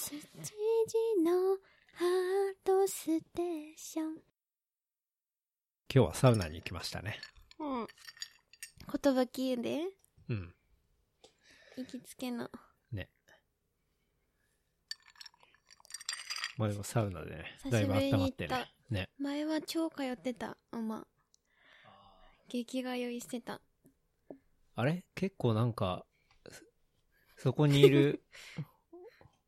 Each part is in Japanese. スジジのハートステーション。今日はサウナに行きましたね。うん。ことぶき湯で。うん。行きつけの。ね。前もサウナでね、だいぶ温まってね。ね。前は超通ってた、激通いしてた。あれ結構なんかそこにいる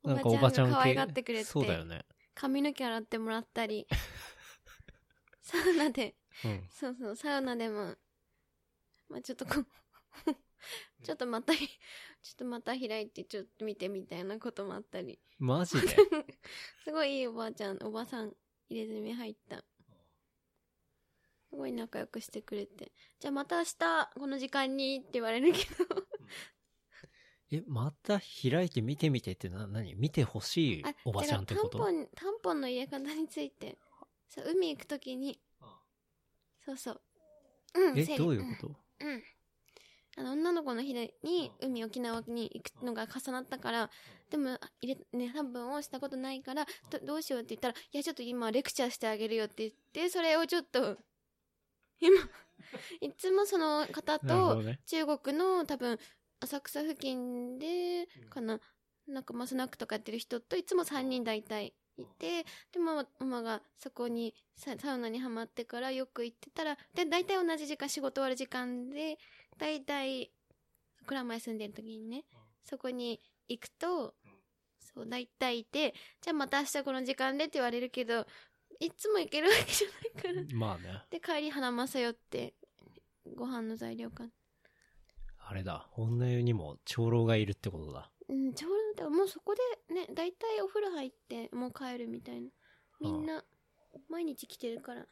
なんかおばちゃんが可愛がってくれて、そうだよね。髪の毛洗ってもらったり、サウナで、うん、そうそうサウナでも、まあ、ちょっとこうちょっとまたちょっとまた開いてちょっと見てみたいなこともあったり。マジで。すごいいいおばちゃんおばさん入れ墨入った。すごい仲良くしてくれて、じゃあまた明日この時間にって言われるけど。また開いて見てみてって何見てほしいおばちゃんってこと？タンポンの入れ方について、そう海行くときに、そうそう、うん、どういうこと？うん、女の子の日に海沖縄に行くのが重なったから、でも多分をしたことないからどうしようって言ったら、いやちょっと今レクチャーしてあげるよって言ってそれをちょっと。今いつもその方と中国の多分浅草付近でかな、なんかマスナックとかやってる人といつも3人大体いて、でもママがそこにサウナにハマってからよく行ってたら、で大体同じ時間仕事終わる時間で大体蔵前住んでる時にね、そこに行くとそう大体いて、じゃあまた明日この時間でって言われるけどいつも行けるわけじゃないからまあね。で帰り花正代ってご飯の材料かあれだ、女湯にも長老がいるってことだ。うん、長老だからもうそこでね大体お風呂入ってもう帰るみたいな、みんな毎日来てるから。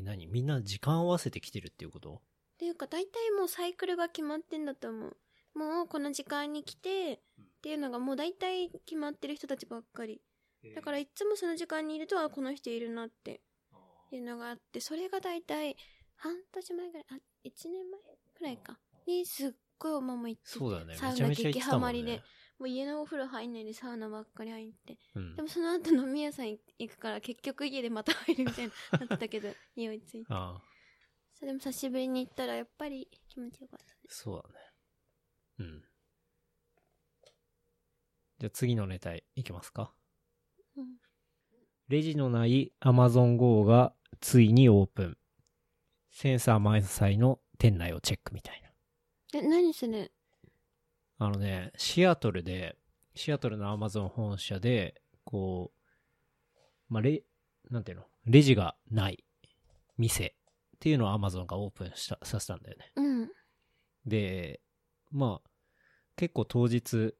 何みんな時間合わせて来てるっていうこと？っていうか大体もうサイクルが決まってんだと思う。もうこの時間に来てっていうのがもう大体決まってる人たちばっかり。だからいつもその時間にいると、あ、この人いるなっていうのがあって、それがだいたい半年前ぐらい、あ、1年前くらいかにすっごいおまも行って、そうだね、サウナ激ハマりで、もう家のお風呂入んないでサウナばっかり入って、うん、でもその後飲み屋さん行くから結局家でまた入るみたいななったけど匂いついて、あ、それも久しぶりに行ったらやっぱり気持ちよかったね。そうだね。うん。じゃあ次のネタいきますか。うん、レジのない Amazon Go がついにオープン。センサー満載の店内をチェックみたいな。何それ？シアトルの Amazon 本社で、こう、なんていうの？レジがない店っていうのを Amazon がオープンさせたんだよね。うん。で、まあ、結構当日、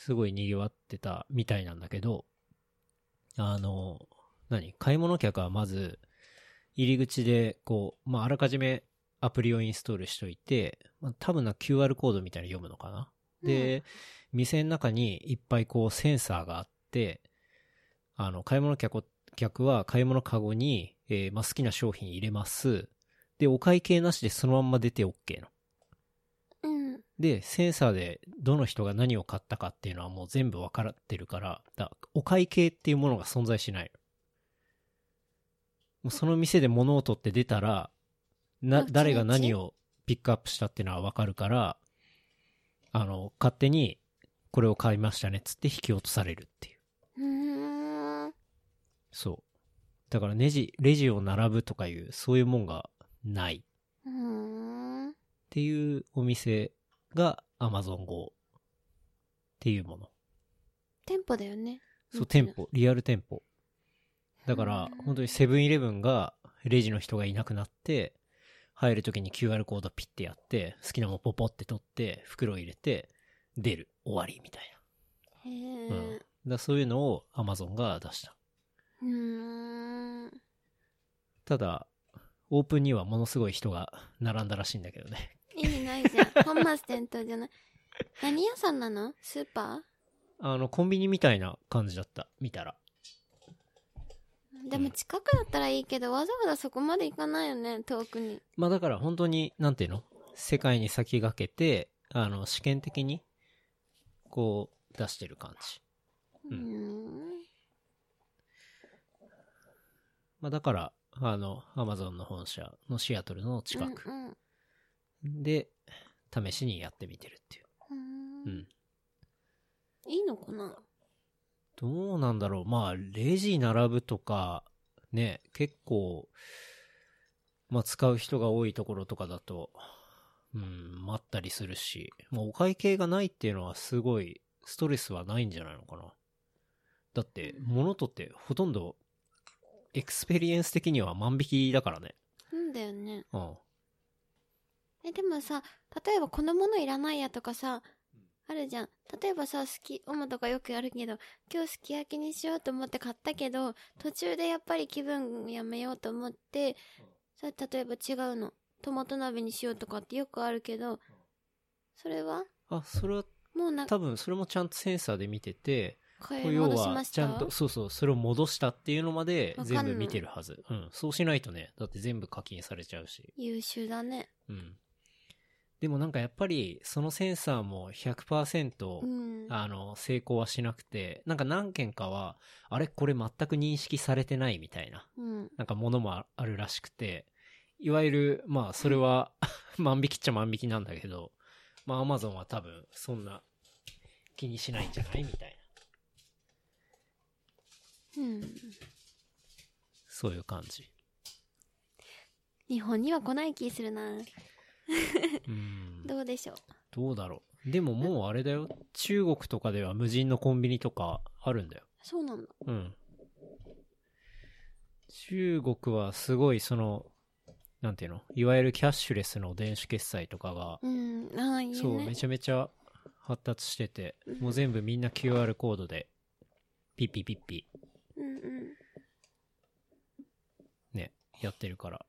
すごい賑わってたみたいなんだけど、買い物客はまず入り口でこう、あらかじめアプリをインストールしといて、多分QR コードみたいに読むのかな、うん、で店の中にいっぱいこうセンサーがあって、買い物客は買い物カゴに、好きな商品入れます。でお会計なしでそのまんま出て OK ので、センサーでどの人が何を買ったかっていうのはもう全部分かってるから、お会計っていうものが存在しない。もうその店で物を取って出たら、誰が何をピックアップしたっていうのは分かるから、勝手にこれを買いましたねっつって引き落とされるっていう。そう。だからレジを並ぶとかいう、そういうもんがない。っていうお店が Amazon Go っていうもの。店舗だよね。そう、店舗、リアル店舗だから本当にセブンイレブンがレジの人がいなくなって、入るときに QR コードピッてやって好きなもんポポって取って袋入れて出る、終わりみたいな。へえ、うん、だそういうのを Amazon が出した。ただオープンにはものすごい人が並んだらしいんだけどね。意味ないじゃん。本末転倒じゃない。何屋さんなの？スーパー？コンビニみたいな感じだった。見たら。でも近くだったらいいけど、わざわざそこまで行かないよね、遠くに。まあだから本当に、なんていうの？世界に先駆けて、試験的に、こう、出してる感じ。うん。まあだから、アマゾンの本社のシアトルの近くで、試しにやってみてるっていう。うん。いいのかな？どうなんだろう。まあ、レジ並ぶとか、ね、結構、まあ使う人が多いところとかだと、うん、待ったりするし、もうお会計がないっていうのはすごいストレスはないんじゃないのかな。だって、物とってほとんど、エクスペリエンス的には万引きだからね。うんだよね。うん。でもさ、例えばこの物いらないやとかさ、あるじゃん。例えばさ、オモとかよくやるけど、今日すき焼きにしようと思って買ったけど、途中でやっぱり気分やめようと思って、さ、例えば違うの、トマト鍋にしようとかってよくあるけど、それは？あ、それは、もう多分それもちゃんとセンサーで見てて、要はちゃんとそうそう、それを戻したっていうのまで全部見てるはず。うん、そうしないとね、だって全部課金されちゃうし。優秀だね。うん。でもなんかやっぱりそのセンサーも 100% 成功はしなくて、なんか何件かはあれこれ全く認識されてないみたいな、うん、なんかものもあるらしくて、いわゆるまあそれは万引きっちゃ万引きなんだけど、まあ Amazon は多分そんな気にしないんじゃないみたいな。うん、そういう感じ。日本には来ない気するなうん、どうでしょう、どうだろう。でももうあれだよ、中国とかでは無人のコンビニとかあるんだよ。そうなんだ。うん、中国はすごいそのなんていうの、いわゆるキャッシュレスの電子決済とかが、うん、あ、いいね、そう、めちゃめちゃ発達してて、もう全部みんな QR コードでピッピピッピ、うんうん、ね、やってるから、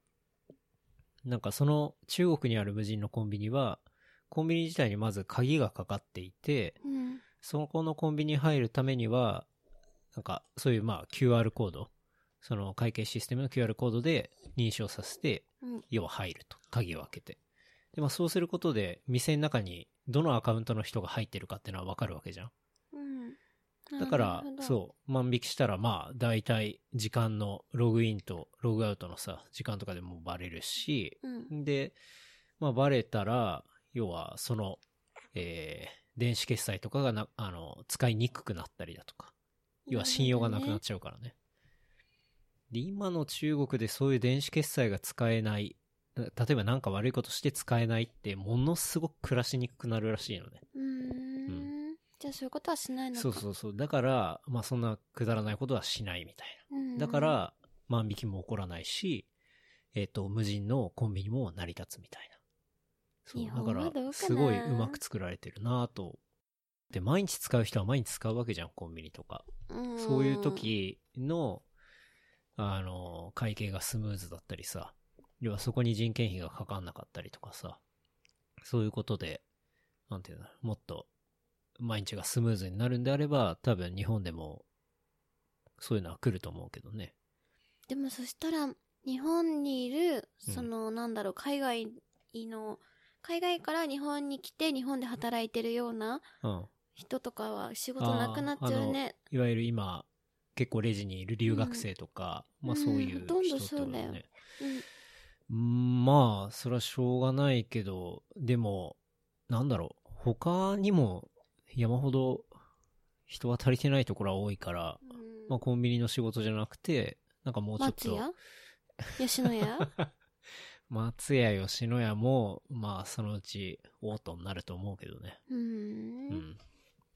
なんかその中国にある無人のコンビニはコンビニ自体にまず鍵がかかっていて、うん、そこのコンビニに入るためにはなんかそういうまあ QR コード、その会計システムの QR コードで認証させて、うん、要は入ると、鍵を開けて、で、まあ、そうすることで店の中にどのアカウントの人が入ってるかっていうのは分かるわけじゃん。だから、そう、万引きしたら、まあ、大体、時間のログインとログアウトのさ、時間とかでもバレるし、うん、で、まあ、バレたら、要は、その、電子決済とかが使いにくくなったりだとか、要は信用がなくなっちゃうからね。で、今の中国でそういう電子決済が使えない、例えばなんか悪いことして使えないって、ものすごく暮らしにくくなるらしいのね。じゃあそういうことはしないのか。そうそうそう。だから、まあそんなくだらないことはしないみたいな。うんうん、だから、万引きも起こらないし、無人のコンビニも成り立つみたいな。そう。日本はどうかな。だから、すごいうまく作られてるなぁと。で、毎日使う人は毎日使うわけじゃん、コンビニとか。うん、そういう時の、会計がスムーズだったりさ。要はそこに人件費がかかんなかったりとかさ。そういうことで、なんていうの、もっと、毎日がスムーズになるんであれば、多分日本でもそういうのは来ると思うけどね。でもそしたら日本にいるその、うん、なんだろう、海外から日本に来て日本で働いてるような人とかは仕事なくなっちゃうね。いわゆる今結構レジにいる留学生とか、うん、まあそういう人とかね、うん、どんどんそうだよ、うん、まあそれはしょうがないけど、でもなんだろう、他にも山ほど人は足りてないところは多いから、まあコンビニの仕事じゃなくて、なんかもうちょっと松屋吉野家もまあそのうちオートになると思うけどね。うん。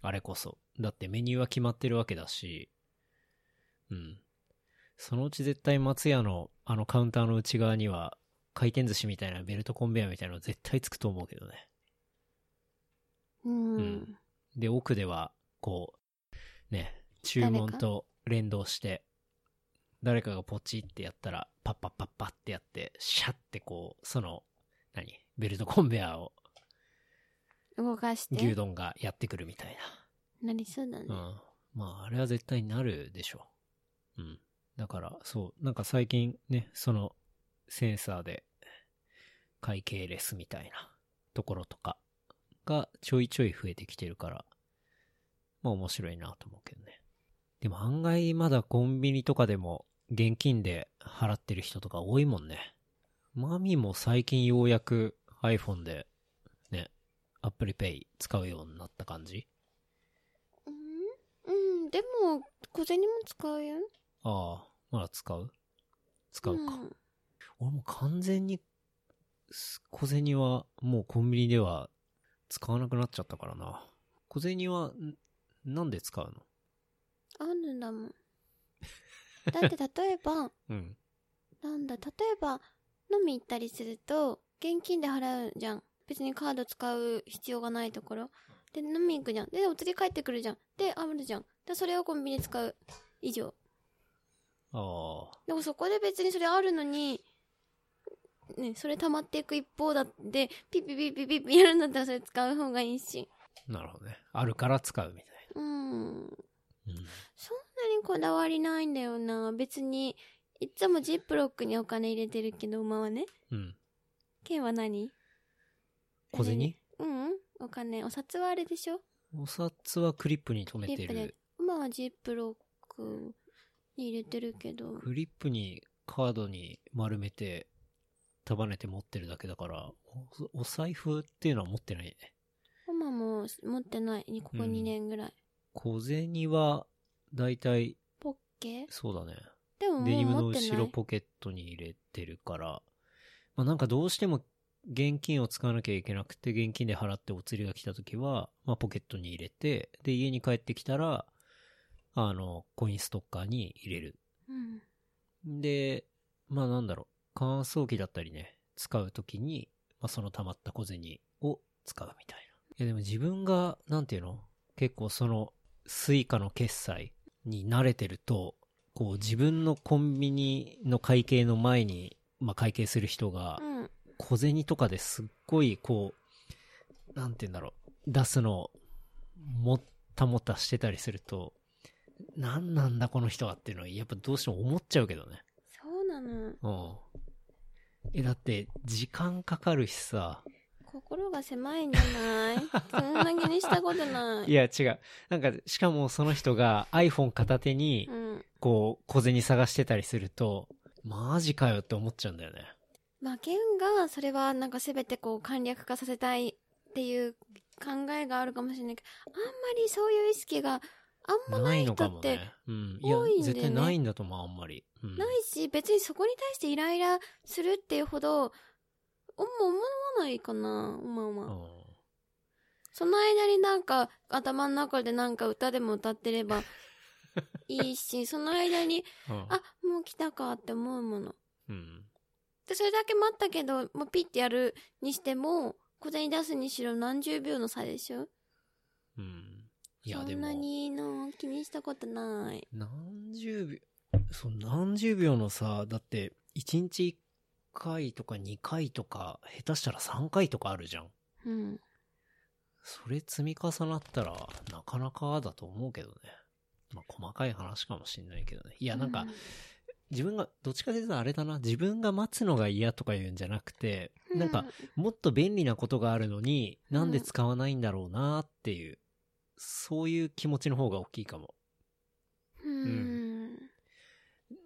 あれこそだってメニューは決まってるわけだし、うん。そのうち絶対松屋のあのカウンターの内側には回転寿司みたいなベルトコンベヤーみたいなの絶対つくと思うけどね。うん。で、奥では、こう、ね、注文と連動して、誰かがポチってやったら、パッパッパッパってやって、シャってこう、その、ベルトコンベアを、動かして。牛丼がやってくるみたいな。なりそうだね。うん。まあ、あれは絶対になるでしょう。うん。だから、そう、なんか最近ね、その、センサーで、会計レスみたいなところとか、がちょいちょい増えてきてるから、まあ面白いなと思うけどね。でも案外まだコンビニとかでも現金で払ってる人とか多いもんね。マミも最近ようやく iPhone でね、Apple Pay 使うようになった感じ？うん、でも小銭も使うよ。ああ、まだ使うか、うん、俺も完全に小銭はもうコンビニでは使わなくなっちゃったからな。小銭はなんで使うの？あるんだもん。だって例えば、うん、例えば飲み行ったりすると現金で払うじゃん。別にカード使う必要がないところで飲み行くじゃん。でお釣り返ってくるじゃん。で余るじゃん。でそれをコンビニで使う以上。ああ。でもそこで別にそれあるのにね、それ溜まっていく一方だってピッピッピッピッピッピやるんだったらそれ使う方がいいし。なるほどね。あるから使うみたいな。うん、そんなにこだわりないんだよな。別にいつもジップロックにお金入れてるけど、馬はね。うん。ケンは何？小銭？うん、お金。お札はあれでしょ？お札はクリップに留めてる。クリップで。馬はジップロックに入れてるけど。クリップにカードに丸めて束ねて持ってるだけだから、お財布っていうのは持ってないね。馬も持ってない。ここ2年ぐらい。うん小銭はだいたいポッケ？そうだね。でももう持ってない。デニムの後ろポケットに入れてるから、まあ、なんかどうしても現金を使わなきゃいけなくて現金で払ってお釣りが来た時は、まあ、ポケットに入れてで家に帰ってきたらコインストッカーに入れる、うん、でまあ乾燥機だったりね使う時に、まあ、その溜まった小銭を使うみたいな。いやでも自分がなんていうの結構そのスイカの決済に慣れてるとこう自分のコンビニの会計の前に、まあ、会計する人が小銭とかですっごいこうなんて言うんだろう出すのをもったもたしてたりするとなんなんだこの人はっていうのはやっぱどうしても思っちゃうけどね。そうなの。うん。だって時間かかるしさ心が狭いんじゃないそんな気にしたことない。いや違う。なんかしかもその人が iPhone 片手にこう小銭探してたりすると、うん、マジかよって思っちゃうんだよね。まあケンがそれはなんか全てこう簡略化させたいっていう考えがあるかもしれないけど、あんまりそういう意識があんまない人って多いんだよね。いや絶対ないんだと思うあんまり、うん、ないし別にそこに対してイライラするっていうほど思わないかな、その間になんか頭の中でなんか歌でも歌ってればいいしその間にあもう来たかって思うもの、うん、でそれだけ待ったけどもうピッてやるにしても小銭出すにしろ何十秒の差でしょ、うん、いやでもそんなに気にしたことない。何十秒の差だって1日1回とか2回とか下手したら3回とかあるじゃん、うん、それ積み重なったらなかなかだと思うけどね。まあ細かい話かもしんないけどね。いやなんか、うん、自分がどっちかというとあれだな自分が待つのが嫌とか言うんじゃなくて、うん、なんかもっと便利なことがあるのになんで使わないんだろうなっていう、うん、そういう気持ちの方が大きいかも、うん、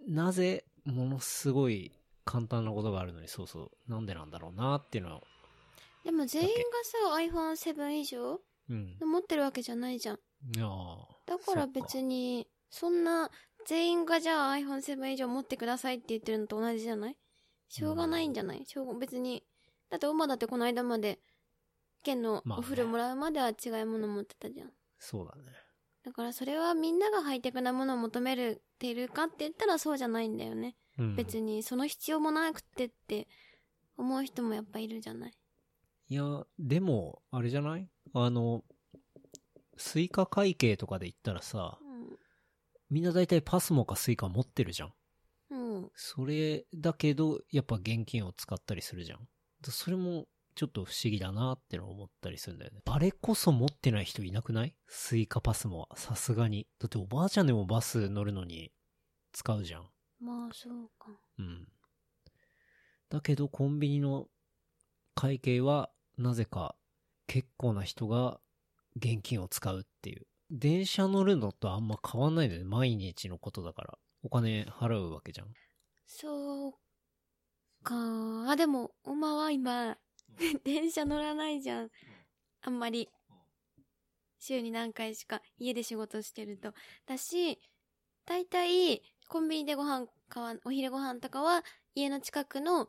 なぜものすごい簡単なことがあるのにそうそうなんでなんだろうなっていうのは。でも全員がさ iPhone7 以上、うん、持ってるわけじゃないじゃん。あだから別にそんな全員がじゃあ iPhone7 以上持ってくださいって言ってるのと同じじゃない。しょうがないんじゃない、うん、別にだって馬だってこの間まで県のお風呂もらうまでは違いもの持ってたじゃん、まあね、そうだね。だからそれはみんながハイテクなものを求めるっているかって言ったらそうじゃないんだよね、うん、別にその必要もなくてって思う人もやっぱいるじゃない。いやでもあれじゃないスイカ会計とかで言ったらさ、うん、みんな大体パスモかスイカ持ってるじゃん、うん、それだけどやっぱ現金を使ったりするじゃん。それもちょっと不思議だなっての思ったりするんだよね。あれこそ持ってない人いなくない？スイカパスモはさすがにだっておばあちゃんでもバス乗るのに使うじゃん。まあそうか。うん。だけどコンビニの会計はなぜか結構な人が現金を使うっていう電車乗るのとあんま変わんないのよね。毎日のことだから。お金払うわけじゃん。そうかー。あ、でも、おまは今、電車乗らないじゃん。あんまり。週に何回しか家で仕事してると。だし、だいたいコンビニでご飯お昼ご飯とかは家の近くの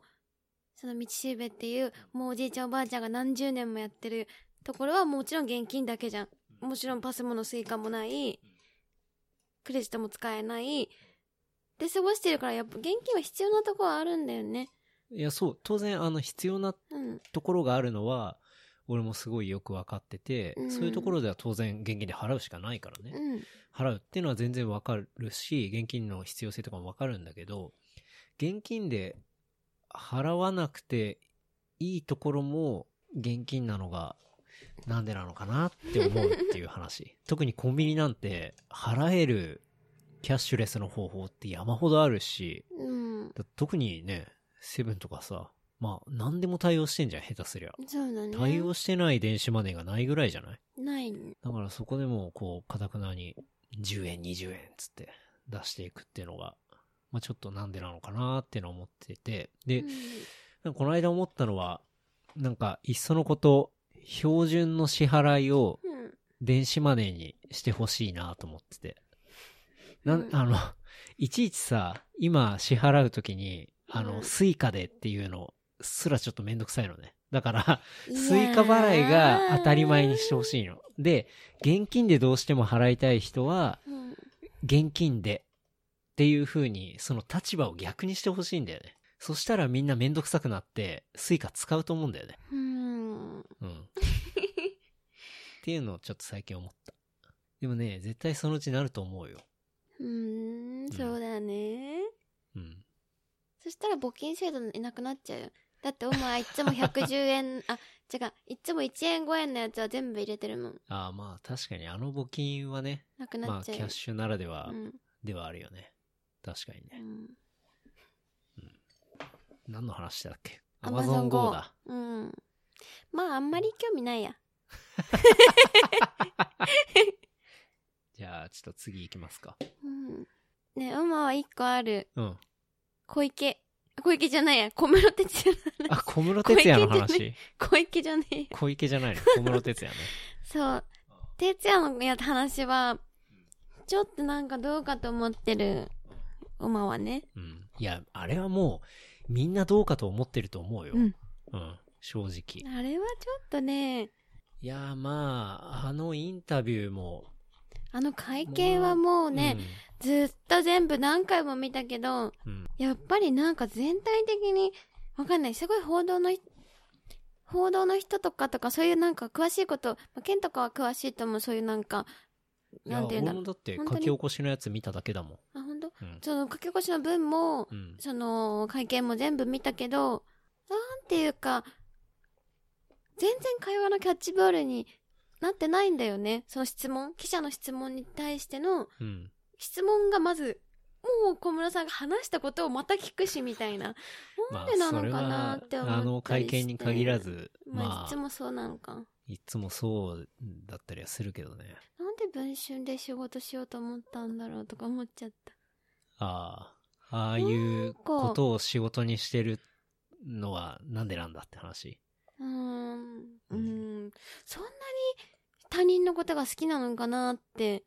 その道しるべっていう、もうおじいちゃんおばあちゃんが何十年もやってるところはもちろん現金だけじゃん。もちろんパスモのスイカもない、クレジットも使えないで過ごしてるから、やっぱ現金は必要なところはあるんだよね。いやそう、当然必要なところがあるのは、俺もすごいよく分かってて、うん、そういうところでは当然現金で払うしかないからね、うん、払うっていうのは全然分かるし、現金の必要性とかも分かるんだけど、現金で払わなくていいところも現金なのがなんでなのかなって思うっていう話特にコンビニなんて払えるキャッシュレスの方法って山ほどあるし、うん、特にねセブンとかさ、まあ何でも対応してんじゃん、下手すりゃ。そうだね。対応してない電子マネーがないぐらいじゃない？ない。だからそこでもこう堅くなに10円20円つって出していくっていうのが、まあちょっとなんでなのかなーっての思ってて、で、うん、この間思ったのは、なんかいっそのこと標準の支払いを電子マネーにしてほしいなと思ってて、うん、いちいちさ、今支払うときにスイカでっていうのをすらちょっとめんどくさいのね。だからスイカ払いが当たり前にしてほしいので、現金でどうしても払いたい人は現金でっていう風にその立場を逆にしてほしいんだよね。そしたらみんなめんどくさくなってスイカ使うと思うんだよね。っていうのをちょっと最近思った。でもね、絶対そのうちなると思うよ。そうだね。そしたら募金制度いなくなっちゃうよ。だってお前いつも110円、あ、違う、いつも1円5円のやつは全部入れてるもん。ああ、まあ確かに募金はね、なくなっちゃう。まあキャッシュならでは、ではあるよね。確かにね。何の話だっけ？ Amazon Go だ。まああんまり興味ないや。じゃあちょっと次行きますか。ね、おまは1個ある。小池じゃないや、小室哲也の話。あ、小室哲也の話。小池じゃないの、小室哲也ね。そう。哲也の話は、ちょっとなんかどうかと思ってる、おまはね。いや、あれはもう、みんなどうかと思ってると思うよ。正直。あれはちょっとね。いや、まあ、インタビューも。会見はもうね、ずっと全部何回も見たけど、やっぱりなんか全体的にわかんない、すごい報道の人とかそういうなんか詳しいこと、まあ、県とかは詳しいと思う。そういうなんかなんていうんだろう。だって書き起こしのやつ見ただけだもん。あ、本当？その書き起こしの文も、その会見も全部見たけど、なんていうか全然会話のキャッチボールになってないんだよね。その記者の質問に対しての、質問がまずもう小室さんが話したことをまた聞くしみたいな、なんでなのかなって思ったりして、会見に限らず、まあいつもそうなのか、いつもそうだったりはするけどね。なんで文春で仕事しようと思ったんだろうとか思っちゃった。ああいうことを仕事にしてるのはなんでなんだって話。そんなに他人のことが好きなのかなって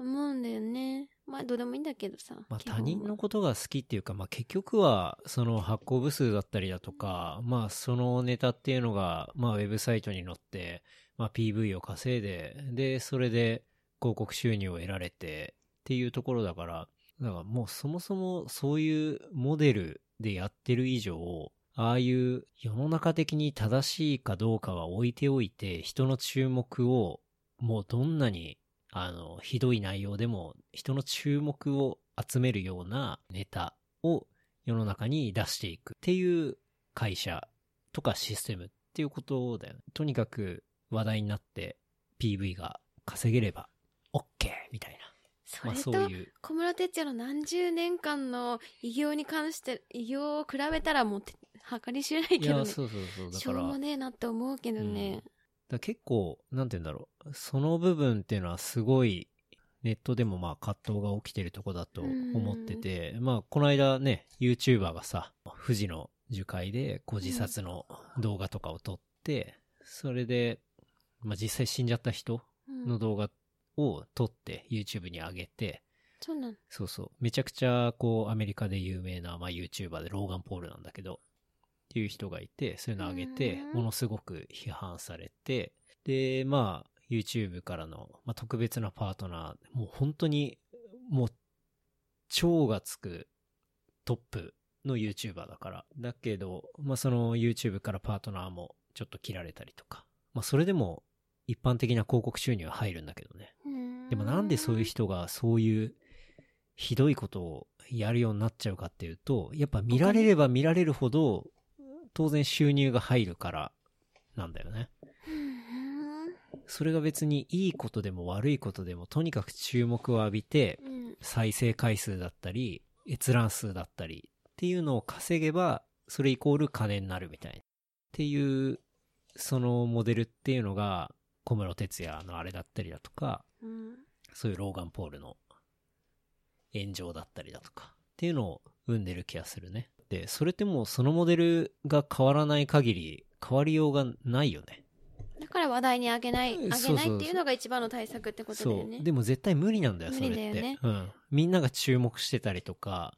思うんだよね。まあどうでもいいんだけどさ、まあ、他人のことが好きっていうか、まあ、結局はその発行部数だったりだとか、まあそのネタっていうのが、まあ、ウェブサイトに載って、まあ、PV を稼いで、でそれで広告収入を得られてっていうところだから、だからもうそもそもそういうモデルでやってる以上、ああいう世の中的に正しいかどうかは置いておいて、人の注目をもうどんなにひどい内容でも人の注目を集めるようなネタを世の中に出していくっていう会社とかシステムっていうことだよね。とにかく話題になって PV が稼げれば OK みたいな。それと小室哲哉の何十年間の偉業に関して偉業を比べたらもう計り知れないけどね。いや、そうそうそう、だからしょうもねえなって思うけどね、だ結構、なんて言うんだろう。その部分っていうのはすごい、ネットでもまあ葛藤が起きてるとこだと思ってて、まあこの間ね、YouTuber がさ、富士の樹海でこう自殺の動画とかを撮って、それで、まあ実際死んじゃった人の動画を撮って YouTube に上げて、そうなん。そうそう。めちゃくちゃこうアメリカで有名なまあ YouTuber でローガン・ポールなんだけど、っていう人がいて、そういうのを上げて、ものすごく批判されて、で、まあ、YouTube からの、まあ、特別なパートナー、もう本当にもう超がつくトップの YouTuber だからだけど、まあ、その YouTube からパートナーもちょっと切られたりとか、まあ、それでも一般的な広告収入は入るんだけどね。でもなんでそういう人がそういうひどいことをやるようになっちゃうかっていうと、やっぱ見られれば見られるほど当然収入が入るからなんだよね。それが別にいいことでも悪いことでもとにかく注目を浴びて、再生回数だったり閲覧数だったりっていうのを稼げばそれイコール金になるみたいなっていう、そのモデルっていうのが小室哲哉のあれだったりだとか、そういうローガン・ポールの炎上だったりだとかっていうのを生んでる気がするね。で、それってもうそのモデルが変わらない限り変わりようがないよね。だから話題にあげないっていうのが一番の対策ってことだよね。そうそうそう。でも絶対無理なんだよ、それって。無理だよね。うん。みんなが注目してたりとか、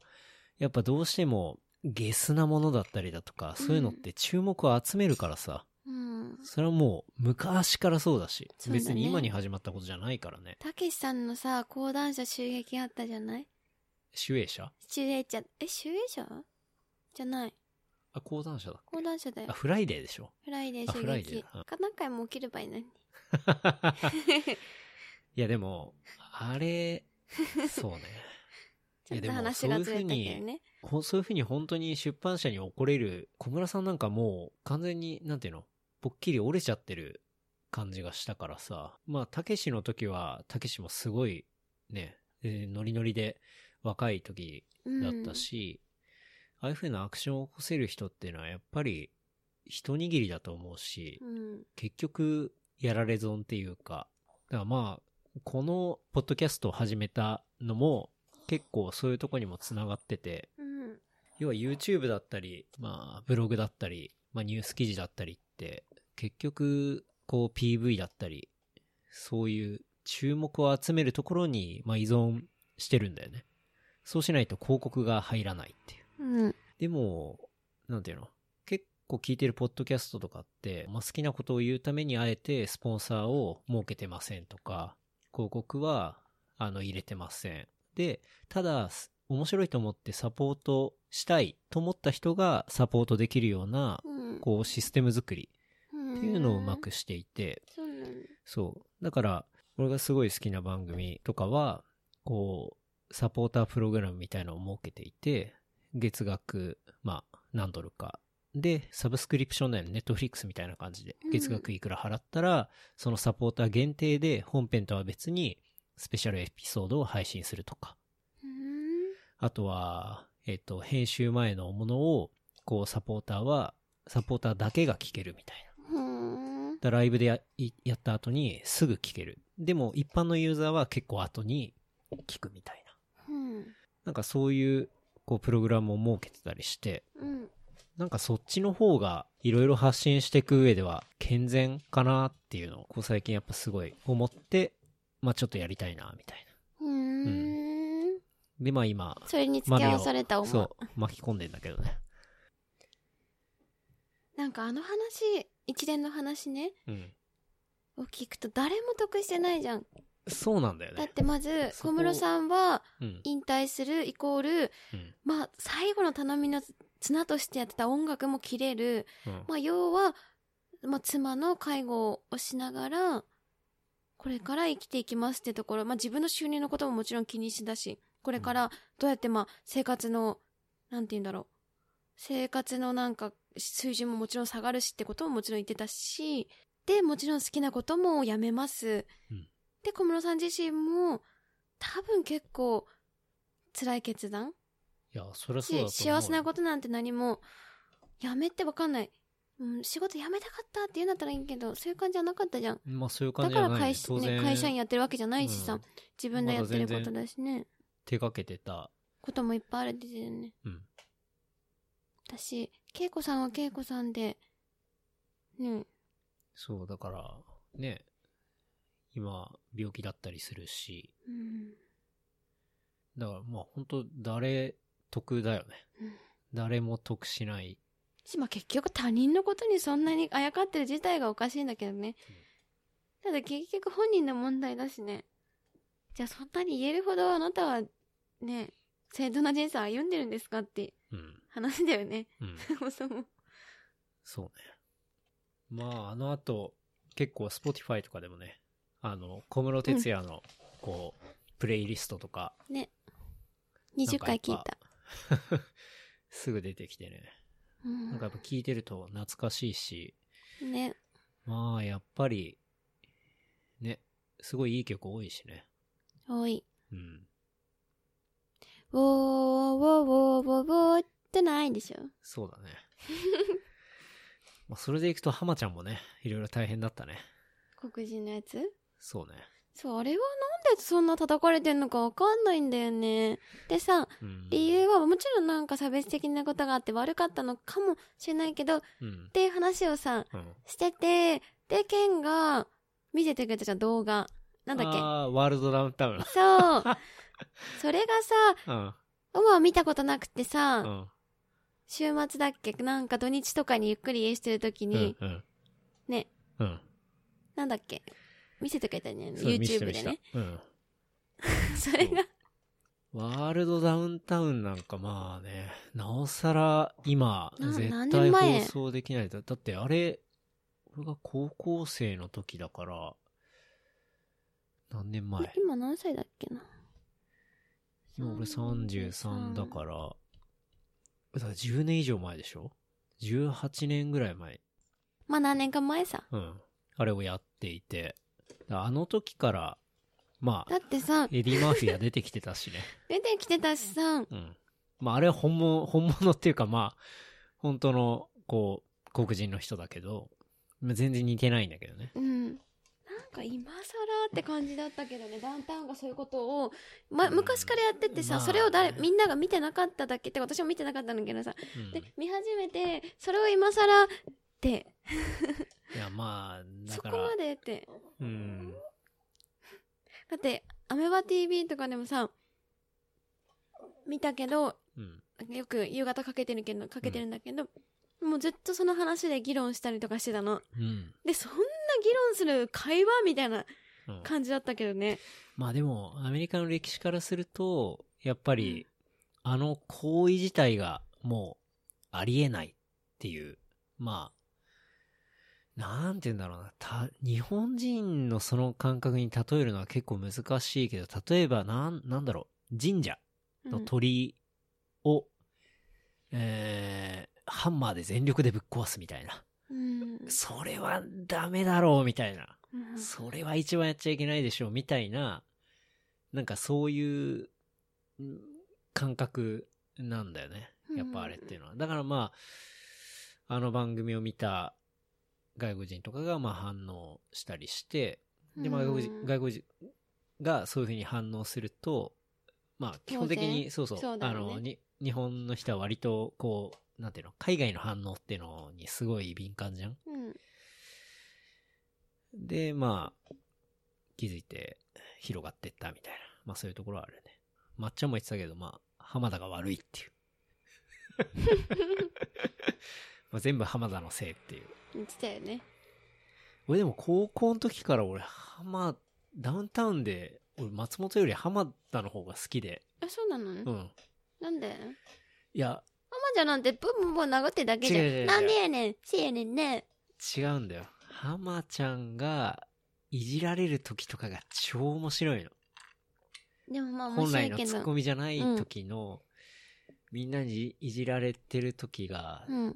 やっぱどうしてもゲスなものだったりだとか、そういうのって注目を集めるからさ。うん。それはもう昔からそうだし、そうだね、別に今に始まったことじゃないからね。たけしさんのさ、講談社襲撃あったじゃない？集英社。集英社？じゃない。あ、講談社だよ。あ、フライデーでしょ。フライデー。何回も起きればいいのに。いやでもあれそうね。ちょっと話がずれたけどね。そういうふうに本当に出版社に怒れる小村さんなんかもう完全になんていうの、ぽっきり折れちゃってる感じがしたからさ。まあたけしの時はたけしもすごいね、ノリノリで若い時だったし。うん、ああいう風なアクションを起こせる人っていうのはやっぱり一握りだと思うし、うん、結局やられ損っていうか、だからまあこのポッドキャストを始めたのも結構そういうとこにもつながってて、うん、要は YouTube だったり、まあブログだったり、まあニュース記事だったりって結局こう PV だったり、そういう注目を集めるところにまあ依存してるんだよね。そうしないと広告が入らないっていう。うん、でもなんていうの、結構聞いてるポッドキャストとかって、まあ、好きなことを言うためにあえてスポンサーを設けてませんとか、広告は入れてませんで、ただ面白いと思ってサポートしたいと思った人がサポートできるような、うん、こうシステム作りっていうのをうまくしていて、そうだから俺がすごい好きな番組とかはこうサポータープログラムみたいなのを設けていて、月額、まあ、何ドルか。で、サブスクリプションだよね。ネットフリックスみたいな感じで。月額いくら払ったら、そのサポーター限定で、本編とは別に、スペシャルエピソードを配信するとか。あとは、編集前のものを、こう、サポーターだけが聞けるみたいな。ライブでやった後に、すぐ聞ける。でも、一般のユーザーは結構後に聞くみたいな。なんかそういう、こうプログラムを設けてたりして、うん、なんかそっちの方がいろいろ発信していく上では健全かなっていうのをこう最近やっぱすごい思って、まあちょっとやりたいなみたいな。うん、でまあ今それに付き合わされた思い、そう巻き込んでんだけどね。なんか一連の話ね、うん、を聞くと誰も得してないじゃん。そうなんだよね。だってまず小室さんは引退するイコール、うん、まあ最後の頼みの綱としてやってた音楽も切れる、うん、まあ要は、まあ、妻の介護をしながらこれから生きていきますってところ、まあ自分の収入のことももちろん気にしだし、これからどうやってまあ生活のなんて言うんだろう、生活のなんか水準ももちろん下がるしってことももちろん言ってたし、でもちろん好きなこともやめます、うん、で小室さん自身も多分結構辛い決断。いやそりゃそうだと思う。幸せなことなんて何もやめって分かんない。うん、仕事辞めたかったって言うんだったらいいけど、そういう感じじゃなかったじゃん。まあそういう感じじゃない。だから会社員やってるわけじゃないしさ、うん、自分でやってることだしね。手掛けてたこともいっぱいあるって言ってたよね。うん。私、恵子さんは恵子さんで、ね。そうだからね、今病気だったりするし、うん、だからまあ本当誰得だよね。うん、誰も得しない。まあ、結局他人のことにそんなにあやかってる自体がおかしいんだけどね、うん、ただ結局本人の問題だしね。じゃあそんなに言えるほどあなたはね正当な人生歩んでるんですかって話だよね、うん、そもそもそうね。まああの後結構 Spotify とかでもね、あの小室哲哉のこう、うん、プレイリストとかね20回聞いたすぐ出てきてね、なんかやっぱ聞いてると懐かしいし、ね、まあやっぱりね、すごいいい曲多いしね。多い。うん。ウォーウォーウォーウォーウォーってないんでしょ。そうだね。まあそれでいくとハマちゃんもね、いろいろ大変だったね。黒人のやつ？そうね。そう、あれはなんでそんな叩かれてんのかわかんないんだよね。でさ、うん、理由はもちろんなんか差別的なことがあって悪かったのかもしれないけど、うん、っていう話をさ、うん、してて、で、ケンが見せてくれたじゃん、動画。なんだっけ？ワールドダウンタウン。そう。それがさ、オマは見たことなくてさ、うん、週末だっけ？なんか土日とかにゆっくり家してるときに、うんうん、ね、うん、なんだっけ？見せてくれたんじゃないの YouTube でね、うん、それがワールドダウンタウンなんかまあね、なおさら今絶対放送できないと。だってあれ俺が高校生の時だから、何年前、今何歳だっけな、今俺33だから、10年以上前でしょ。18年ぐらい前、まあ何年か前さ、うん、あれをやっていて、あの時からまあだってさエディ・マーフィー出てきてたしね出てきてたしさ、うん、まああれは本物っていうか、まあ本当のこう黒人の人だけど全然似てないんだけどね、うん、なんか今更って感じだったけどね。ダウンタウンがそういうことを、ま、昔からやっててさ、まあね、それをみんなが見てなかっただけって、私も見てなかったんだけどさ、うん、で見始めてそれを今更っていやまあだからそこまでって、うん、だってアメバ TV とかでもさ見たけど、うん、よく夕方かけてるんだけど、うん、もうずっとその話で議論したりとかしてたの、うん、でそんな議論する会話みたいな感じだったけどね、うん、まあでもアメリカの歴史からするとやっぱり、うん、あの行為自体がもうありえないっていう、まあなんて言うんだろうな、日本人のその感覚に例えるのは結構難しいけど、例えばなんだろう、神社の鳥を、うん、ハンマーで全力でぶっ壊すみたいな、うん、それはダメだろうみたいな、うん、それは一番やっちゃいけないでしょうみたいな、なんかそういう感覚なんだよねやっぱあれっていうのは、うん、だからまああの番組を見た外国人とかがまあ反応したりして、で、まあ外国人がそういうふうに反応すると、まあ基本的に、そう、ね、日本の人は割とこう、なんていうの、海外の反応っていうのにすごい敏感じゃん。うん、で、まあ、気づいて広がってったみたいな。まあそういうところはあるよね。まっちゃんも言ってたけど、まあ、浜田が悪いっていう。まあ全部浜田のせいっていう。言ってたよね。俺でも高校の時から俺ダウンタウンで俺松本より浜田の方が好きで。あ、そうなの？うん。なんで？いや。浜田なんてブンブン殴ってだけじゃん。違う違う違う。なんでやねん。せやねんね。違うんだよ。浜ちゃんがいじられる時とかが超面白いの。でもまあ面白いけど。本来のツッコミじゃない時の、うん、みんなにいじられてる時が。うん。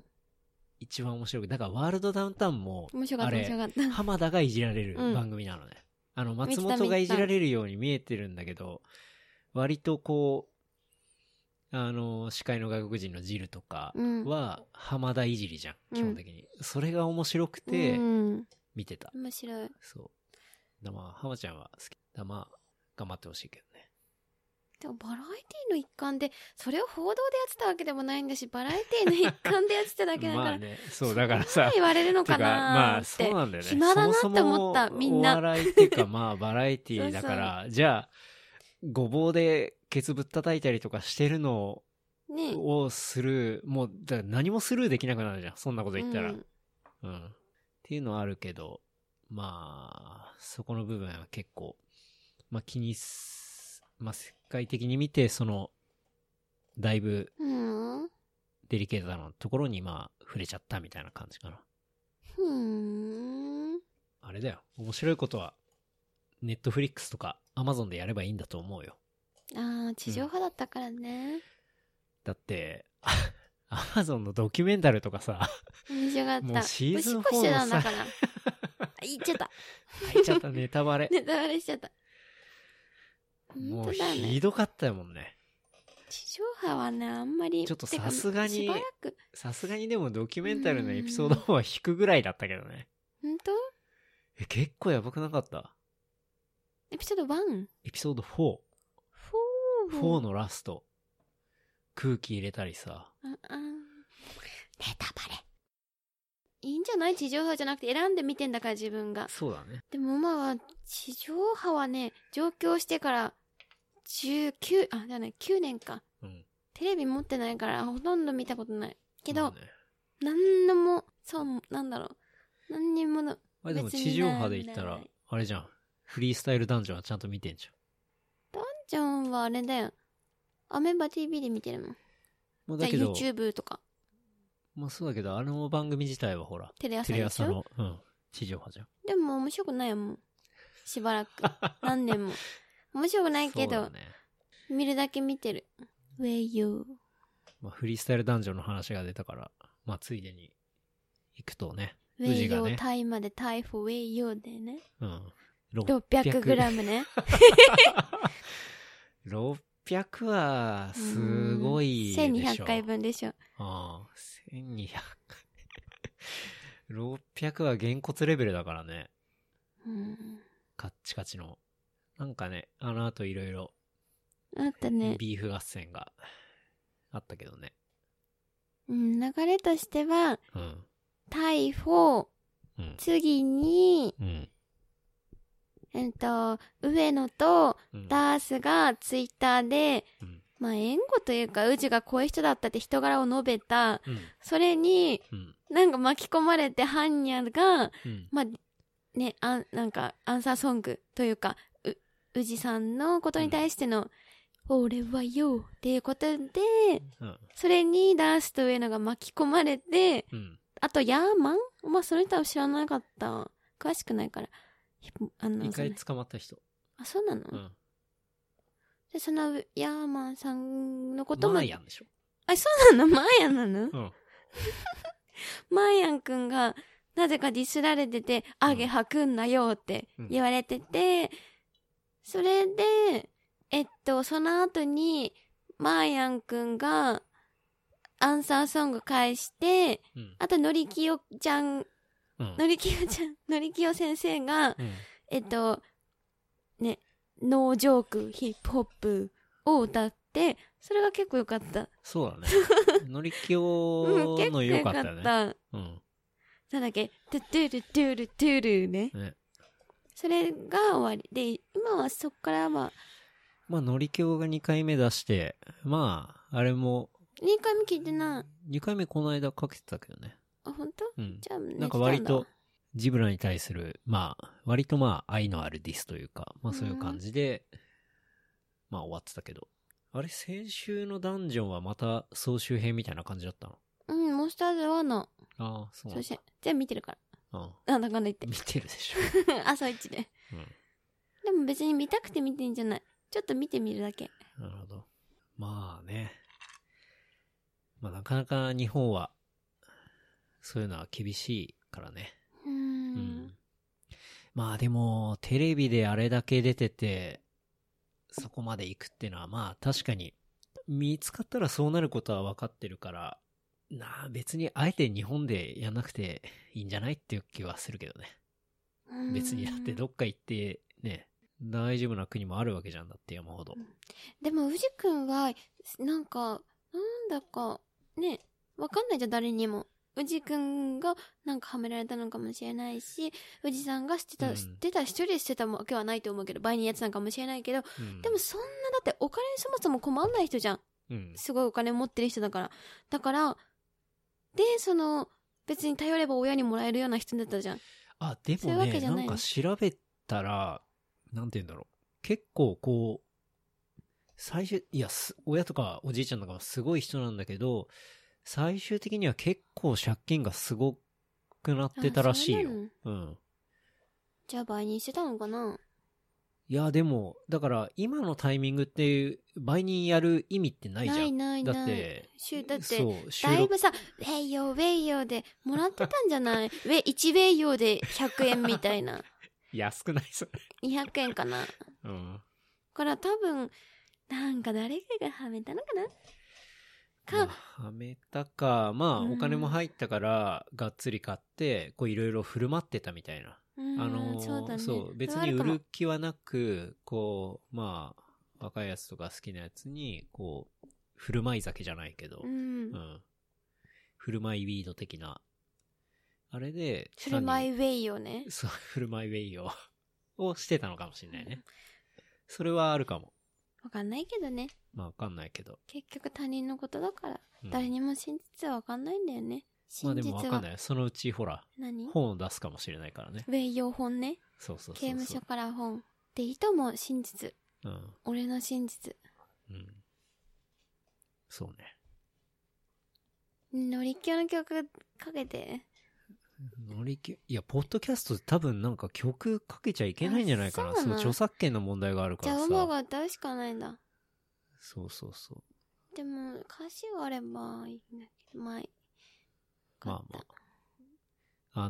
一番面白く、だからワールドダウンタウンもあれ浜田がいじられる番組なのね、うん、あの松本がいじられるように見えてるんだけど、割とこう司会の外国人のジルとかは浜田いじりじゃん、うん、基本的にそれが面白くて見てた、うん、面白い。そうだ、まあ浜ちゃんは好きだ、まあ頑張ってほしいけどね。でもバラエティの一環でそれを報道でやってたわけでもないんだし、バラエティの一環でやってただけだからまあね、そうだからさ、言われるのかなーって、まあそうなんだよね、暇だなって思った。みんなお笑いっていうかまあバラエティだからそうそう、じゃあごぼうでケツぶったたいたりとかしてるのをスルー、ね、もうだから何もスルーできなくなるじゃん、そんなこと言ったら、うん、うん、っていうのはあるけど、まあそこの部分は結構まあ気にす、まあ世界的に見てそのだいぶデリケートなところにまあ触れちゃったみたいな感じかな。あれだよ、面白いことはネットフリックスとかアマゾンでやればいいんだと思うよ。ああ、地上波だったからね、うん、だってアマゾンのドキュメンタルとかさ、面白かった。もうシーズン4のさ、だから言っちゃった言っちゃった、ネタバレネタバレしちゃった。もうひどかったよもんね。地上波はね、あんまりちょっとさすがにでもドキュメンタルのエピソードは引くぐらいだったけどね。本当？え、結構やばくなかった？エピソード 1？ エピソード4のラスト、空気入れたりさ、うんうん、ネタバレ。いいんじゃない、地上波じゃなくて選んで見てんだから自分が。そうだね。でもまあ地上波はね、上京してから9年か、うん、テレビ持ってないからほとんど見たことないけど、まあね、何のもそうなんだろう、何にもの別に。でも地上波で言ったらあれじゃん、フリースタイルダンジョンはちゃんと見てんじゃん。ダンジョンはあれだよ、アメンバ TV で見てるもん。まあ、だけど YouTube とか。まあそうだけど、あの番組自体はほらテレ朝の、うん、地上波じゃん。でも面白くないもん、しばらく何年も面白くないけど、ね、見るだけ見てる。ウェイヨー、まあ、フリースタイルダンジョンの話が出たから、まあ、ついでに行くとね、ウェイヨー、ね、タイまでタイフォーウェイヨーでね、うん600g ね600はすごいでしょ。1200回分でしょ。ああ、1200 600はげんこつレベルだからね、うん、カッチカチのなんかね、あの後いろいろあったね、ビーフ合戦があったけどね、うん、流れとしては、うん、タイ4、うん、次に、うん、上野とダースがツイッターで、うん、まあ援護というか、宇治がこういう人だったって人柄を述べた、うん、それに、うん、なんか巻き込まれてハンニャが、うん、まあね、なんかアンサーソングというか、宇治さんのことに対しての、うん、俺はよっていうことで、うん、それにダースと上野が巻き込まれて、うん、あとヤーマン、まあその人は知らなかった、詳しくないから。一回捕まった人。あ、そうなの、うん、でそのヤーマンさんのこともマーヤンでしょ。あ、そうなの、マーヤンなの、うん、マーヤンくんがなぜかディスられてて、うん、アゲハくんなよって言われてて、うん、それでその後にマーヤンくんがアンサーソング返して、うん、あとのりきよちゃん、のりきよ先生が、うん、ね、ノージョークヒップホップを歌って、それが結構良かった。そうだね。のりきよの良かったね。うん、結構良かった。うん。なんだっけ、トゥトゥルトゥルトゥルね。ね。それが終わりで、今はそっからはまあのりきよが2回目出して、まああれも2回目聞いてない。2回目この間かけてたけどね。あ、本当？うん。じゃあなんか割とジブラに対する、まあ割とまあ愛のあるディスというか、まあそういう感じで、うん、まあ終わってたけど、あれ先週のダンジョンはまた総集編みたいな感じだったの？うん、モンスターズ1の。ああ、そう。総集編全部見てるから。ああ、なんだかんだ言って。見てるでしょ。朝一で。うん。でも別に見たくて見てんじゃない。ちょっと見てみるだけ。なるほど。まあね。まあなかなか日本は。そういうのは厳しいからね。うん。まあでもテレビであれだけ出ててそこまで行くってのはまあ確かに見つかったらそうなることは分かってるから、なあ別にあえて日本でやんなくていいんじゃないっていう気はするけどね。別にだってどっか行ってね、大丈夫な国もあるわけじゃんだって山ほど。うん、でも宇治くんはなんかなんだかね、わかんないじゃん誰にも。宇治くんがなんかはめられたのかもしれないし、宇治さんが知ってた一人でしてたわけはないと思うけど、倍にやってたのかもしれないけど、うん、でもそんなだってお金そもそも困んない人じゃん、うん、すごいお金持ってる人だからでその別に頼れば親にもらえるような人だったじゃん。あでもね、そういうわけじゃないの。なんか調べたらなんて言うんだろう、結構こう最終いや親とかおじいちゃんとかすごい人なんだけど。最終的には結構借金がすごくなってたらしいよ。うん。じゃあ売人してたのかな？いやでもだから今のタイミングって売人やる意味ってないじゃん。ない。だってだいぶさウェイヨーウェイヨーでもらってたんじゃない？1ウェイヨーで100円みたいな。安くないそれ。200円かな。うん。から多分なんか誰かがはめたのかな。まあ、はめたかまあお金も入ったからがっつり買ってこういろいろ振る舞ってたみたいな、そうだね、そう別に売る気はなくこうまあ若いやつとか好きなやつにこう振る舞い酒じゃないけど、うんうん、振る舞いウィード的なあれで振る舞いウェイよね、そう振る舞いウェイよをしてたのかもしれないね、うん、それはあるかもわかんないけどね。まあわかんないけど。結局他人のことだから、うん、誰にも真実はわかんないんだよね。真実は。まあでもわかんない。そのうちほら、本を出すかもしれないからね。ウェイヨー本ね。そう。刑務所から本。で、いとも真実。うん。俺の真実。うん。そうね。ノリキョの曲かけて。ノリキョ、いやポッドキャストで多分なんか曲かけちゃいけないんじゃないかな。その著作権の問題があるからさ。じゃあ馬が歌うしかないんだ。そう。でも歌詞があればいいんだけど、まあ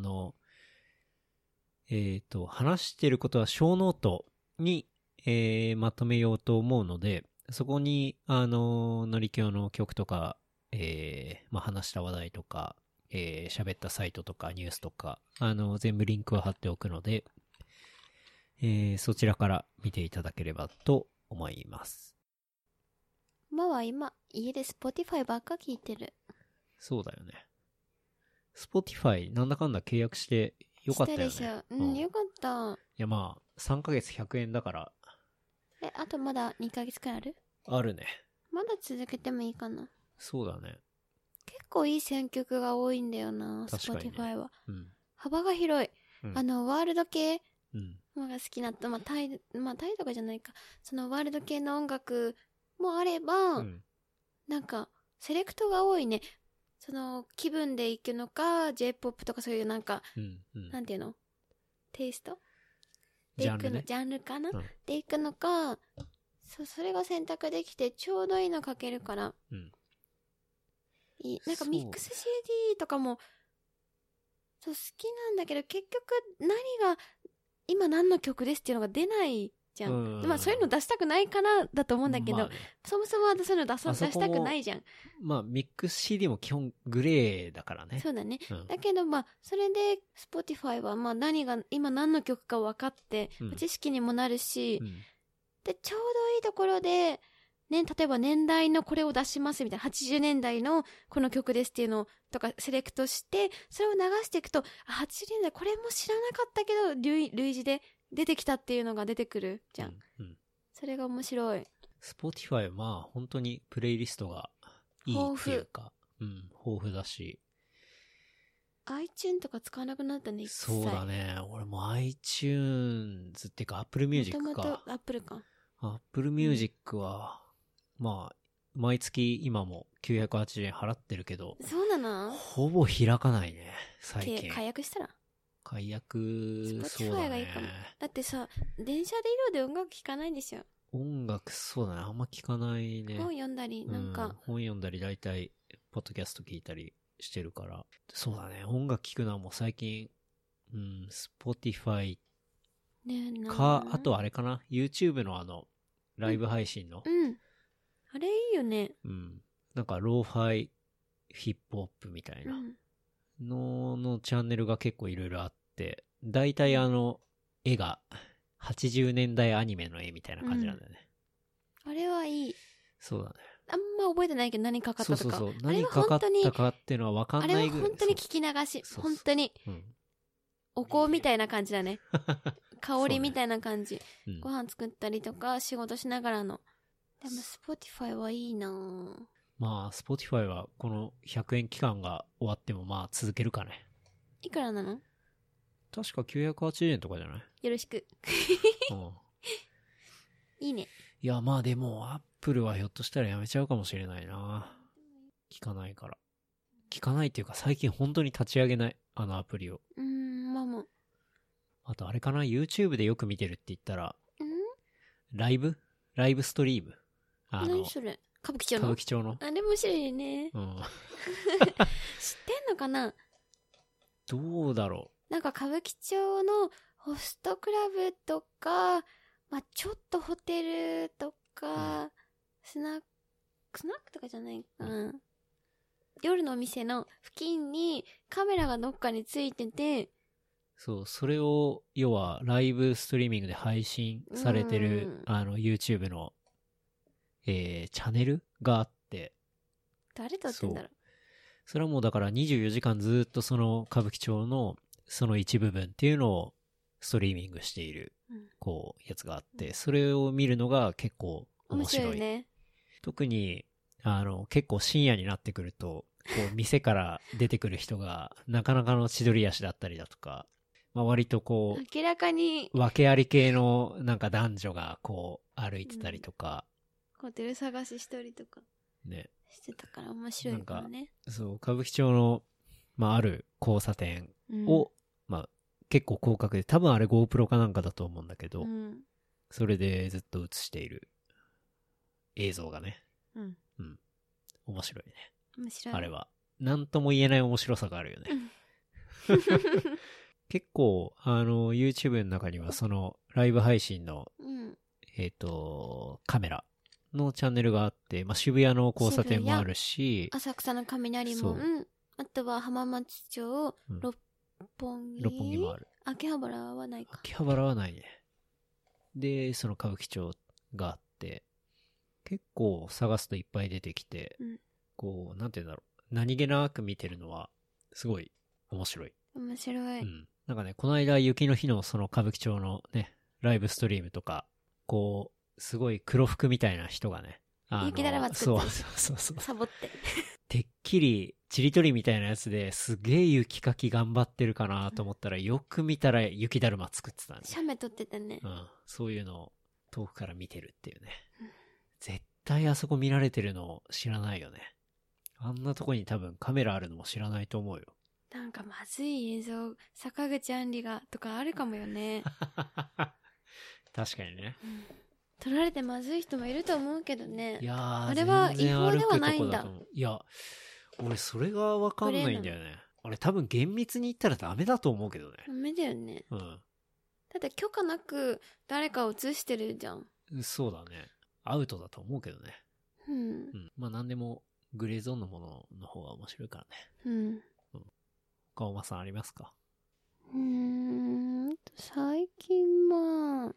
話してることは小ノートに、まとめようと思うので、そこにノリキョの曲とか、まあ話した話題とか。喋ったサイトとかニュースとか、全部リンクを貼っておくので、そちらから見ていただければと思います。まは今、家で Spotify ばっか聞いてる。そうだよね。Spotify なんだかんだ契約してよかったよね。したでしょ。うん、よかった。いやまあ、3ヶ月100円だから。あとまだ2ヶ月くらいある？あるね。まだ続けてもいいかな。そうだね。結構いい選曲が多いんだよな、Spotify は、うん。幅が広い。うん、ワールド系、うん、が好きなと、タイとかじゃないか。そのワールド系の音楽もあれば、うん、なんか、セレクトが多いね。その、気分で行くのか、J-POP とかそういうなんか、なんていうの？テイスト？で行くの、ジャンルかな？で行くのか、それが選択できて、ちょうどいいのかけるから。なんかミックス CD とかもそう好きなんだけど結局何が今何の曲ですっていうのが出ないじゃん。まあそういうの出したくないからだと思うんだけど、まあね、そもそもそういうの出したくないじゃん。まあミックス CD も基本グレーだからね。そうだね、うん、だけどまあそれで Spotify はまあ何が今何の曲か分かって、うん、知識にもなるし、うん、でちょうどいいところでね、例えば年代のこれを出しますみたいな80年代のこの曲ですっていうのとかセレクトしてそれを流していくと80年代これも知らなかったけど類似で出てきたっていうのが出てくるじゃん、うんうん、それが面白い。 Spotify はまあ本当にプレイリストがいいっていうか豊富だし iTunes とか使わなくなったね。そうだね、俺も iTunes っていうか Apple Music か元々 Apple か Apple Music は、うんまあ、毎月今も980円払ってるけど。そうなの？ほぼ開かないね、最近。解約したら？解約、そうだね。だってさ、電車で移動で音楽聴かないんですよ。音楽、そうだね、あんま聴かないね。本読んだり、なんか。本読んだり、大体、ポッドキャスト聴いたりしてるから。そうだね、音楽聴くのはもう最近、Spotify か、あとあれかな、YouTube のライブ配信の。うん。あれいいよね。うん。なんかローファイヒップホップみたいなののチャンネルが結構いろいろあって、だいたいあの絵が80年代アニメの絵みたいな感じなんだよね。うん、あれはいい。そうだね。あんま覚えてないけど何かかったとか。そうそうそう。何かかったかっていうのは分かんないぐらい。あれは本当に聞き流し。そうそうそう、本当に。うん、お香みたいな感じだね。香りみたいな感じ、ね、うん。ご飯作ったりとか仕事しながらの。でも Spotify はいいなぁ。まあ Spotify はこの100円期間が終わってもまあ続けるかね。いくらなの？確か980円とかじゃない？よろしく。うん。いいね。いやまあでもアップルはひょっとしたらやめちゃうかもしれないな。聞かないから。聞かないっていうか最近本当に立ち上げないあのアプリを。まあまあ。あとあれかな YouTube でよく見てるって言ったら。ん？ライブストリーム。何それ？歌舞伎町の。歌舞伎町の。あれ面白いね。うん。知ってんのかな？どうだろう。なんか歌舞伎町のホストクラブとか、まあちょっとホテルとか、うん、スナックとかじゃないかな、うん。夜のお店の付近にカメラがどっかについてて、そう、それを要はライブストリーミングで配信されてるあの YouTube のチャンネルがあって、誰撮ってんだろう。それはもうだから24時間ずっとその歌舞伎町のその一部分っていうのをストリーミングしているこうやつがあって、うん、それを見るのが結構面白い。面白いね。特に結構深夜になってくるとこう店から出てくる人がなかなかの千鳥足だったりだとか。まあ、割とこう明らかに訳あり系のなんか男女がこう歩いてたりとか、うん、ホテル探ししたりとかねしてたから面白いからね。なんかそう歌舞伎町のまあある交差点を、うん、まあ結構広角で多分あれ GoPro かなんかだと思うんだけど、うん、それでずっと映している映像がね、うん、うん、面白いね。面白い。あれはなんとも言えない面白さがあるよね。うん結構、YouTube の中には、その、ライブ配信の、うん、カメラのチャンネルがあって、まあ、渋谷の交差点もあるし、浅草の雷も、うん、あとは浜松町、うん、六本木もある。秋葉原はないか。秋葉原はないね。で、その歌舞伎町があって、結構探すといっぱい出てきて、うん、こう、なんて言うんだろう、何気なく見てるのは、すごい面白い。面白い。うん。なんかね、この間雪の日のその歌舞伎町のね、ライブストリームとか、こう、すごい黒服みたいな人がね、雪だるま作ってそう。サボって。てっきり、ちりとりみたいなやつですげえ雪かき頑張ってるかなと思ったら、うん、よく見たら雪だるま作ってたね。写メ撮ってたね。うん。そういうのを遠くから見てるっていうね。うん、絶対あそこ見られてるの知らないよね。あんなとこに多分カメラあるのも知らないと思うよ。なんかまずい映像、坂口安里がとかあるかもよね。確かにね、うん。撮られてまずい人もいると思うけどね。いやー、あれは違法ではないんだ。いや、俺それがわかんないんだよね。俺多分厳密に言ったらダメだと思うけどね。ダメだよね。うん。だって許可なく誰かを映してるじゃん。そうだね。アウトだと思うけどね。うん。うん、まあなんでもグレーゾーンのものの方が面白いからね。うん。岡尾さんありますか？最近は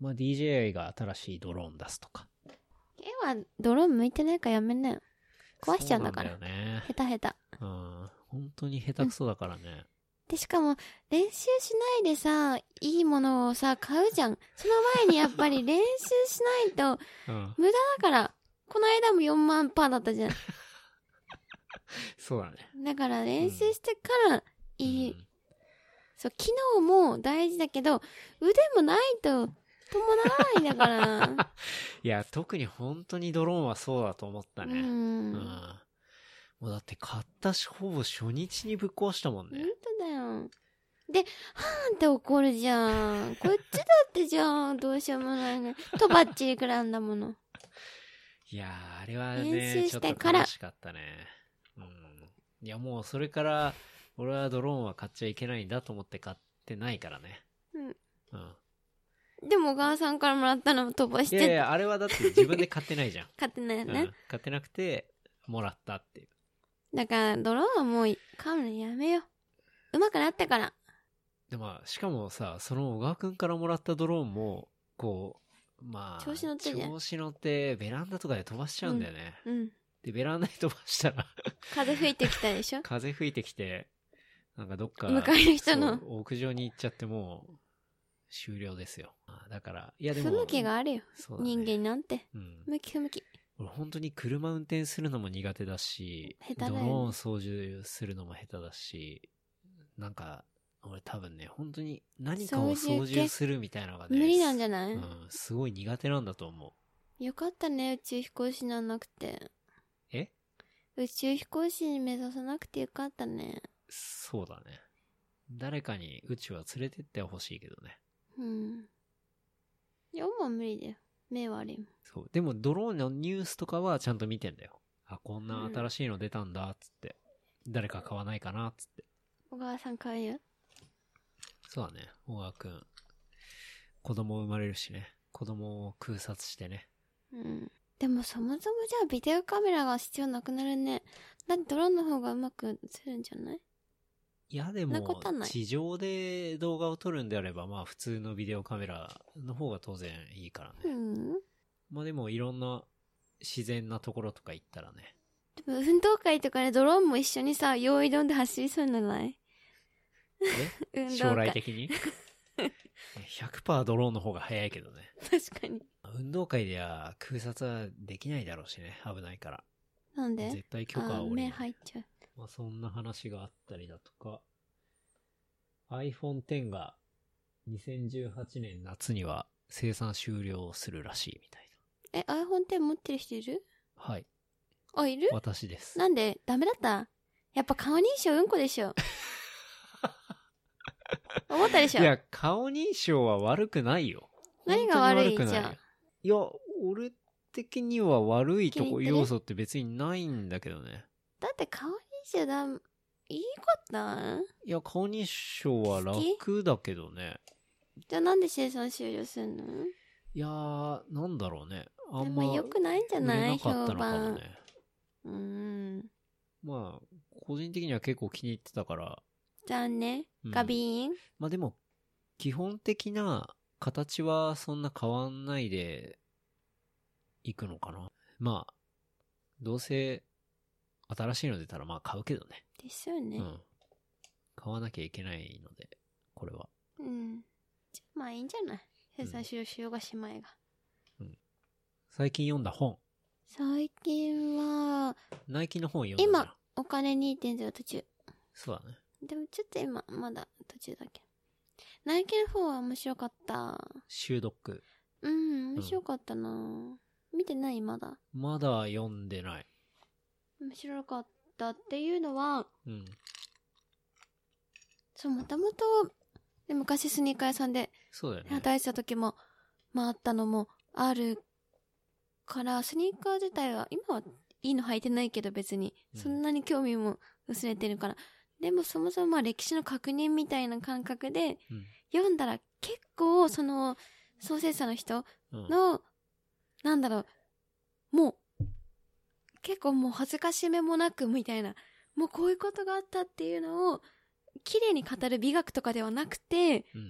まあ DJI が新しいドローン出すとか。絵はドローン向いてないからやめなよ。壊しちゃうんだから。そうなんだよね。下手。うん。本当に下手くそだからね。うん、でしかも練習しないでさ、いいものをさ買うじゃん。その前にやっぱり練習しないと無駄だから。うん、この間も4万パーだったじゃん。そうだね。だから練習してからいい、うん、そう機能も大事だけど腕もないと伴わないんだから。いや特に本当にドローンはそうだと思ったね。うん。もうだって買ったしほぼ初日にぶっ壊したもんね。本当だよ。で、はーんって怒るじゃん。こっちだってじゃんどうしようもないね。とばっちり食らうんだもの。いやーあれはね練習してからちょっと楽しかったね。うん、いやもうそれから俺はドローンは買っちゃいけないんだと思って買ってないからね。うん。うん。でも小川さんからもらったのを飛ばして、いやいや、あれはだって自分で買ってないじゃん買ってないよね、うん、買ってなくてもらったっていう。だからドローンはもう買うのやめよう、上手くなってから。でもしかもさ、その小川くんからもらったドローンもこう、まあ調子乗ってベランダとかで飛ばしちゃうんだよね、うんうん、でベランダに飛ばしたら風吹いてきたでしょ風吹いてきて、なんかどっか向かいの人の屋上に行っちゃって、もう終了ですよ。だからいやでも不向きがあるよ、ね、人間なんて、うん、向き不向き。俺本当に車運転するのも苦手だし、下手だよね、ドローン操縦するのも下手だし、なんか俺多分ね、本当に何かを操縦するみたいなのがね無理なんじゃない、うん、すごい苦手なんだと思う。よかったね、宇宙飛行士にならなくて。え？宇宙飛行士に目指さなくてよかったね。そうだね、誰かに宇宙は連れてってほしいけどね。うん。いや、もう無理だよ。目悪いもん。そう。でも、ドローンのニュースとかはちゃんと見てんだよ。あ、こんな新しいの出たんだ、つって、うん。誰か買わないかな、つって。小川さん買える？そうだね。小川くん。子供生まれるしね。子供を空撮してね。うん。でも、そもそもじゃあ、ビデオカメラが必要なくなるね。だって、ドローンの方がうまく映るんじゃない？いやでも地上で動画を撮るんであれば、まあ普通のビデオカメラの方が当然いいからね、うん、まあでもいろんな自然なところとか行ったらね。でも運動会とかね、ドローンも一緒にさ、用意どんで走りそうにならない？え運動会将来的に100% ドローンの方が早いけどね。確かに運動会では空撮はできないだろうしね、危ないから。なんで？絶対許可は下りない。目入っちゃう。まあ、そんな話があったりだとか、 iPhone X が2018年夏には生産終了するらしいみたいな。え、iPhone X 持ってる人いる？はい。あ、いる？私です。なんで？ダメだった？やっぱ顔認証うんこでしょ思ったでしょ。いや、顔認証は悪くないよ。何が悪いじゃん。いや、俺的には悪いとこ要素って別にないんだけどね。だって顔認証だ、いいこと？いや、顔認証は楽だけどね。じゃあなんで生産終了するの？いやー、なんだろうね。あんま良くないんじゃない？評判。ね、まあ個人的には結構気に入ってたから。残念。ガビーン。まあでも基本的な形はそんな変わんないでいくのかな。まあどうせ。新しいの出たらまあ買うけどね。ですよね、うん、買わなきゃいけないのでこれは、うん、まあいいんじゃない、生産終了しようがしまいが、うん、最近読んだ本。最近はナイキの本読んだ。今お金 2.0 途中。そうだね。でもちょっと今まだ途中だけ。ナイキの本は面白かった。収録、うん、面白かったな、うん、見てない？まだ読んでない。面白かったっていうのは、うん、そう、もともと昔スニーカー屋さんで働いてた時も、まああったのもあるから、スニーカー自体は今はいいの履いてないけど別にそんなに興味も薄れてるから、うん、でもそもそもまあ歴史の確認みたいな感覚で、うん、読んだら結構その創設者の人の、うん、なんだろう、もう結構もう恥ずかしめもなくみたいな、もうこういうことがあったっていうのを綺麗に語る美学とかではなくて、うん、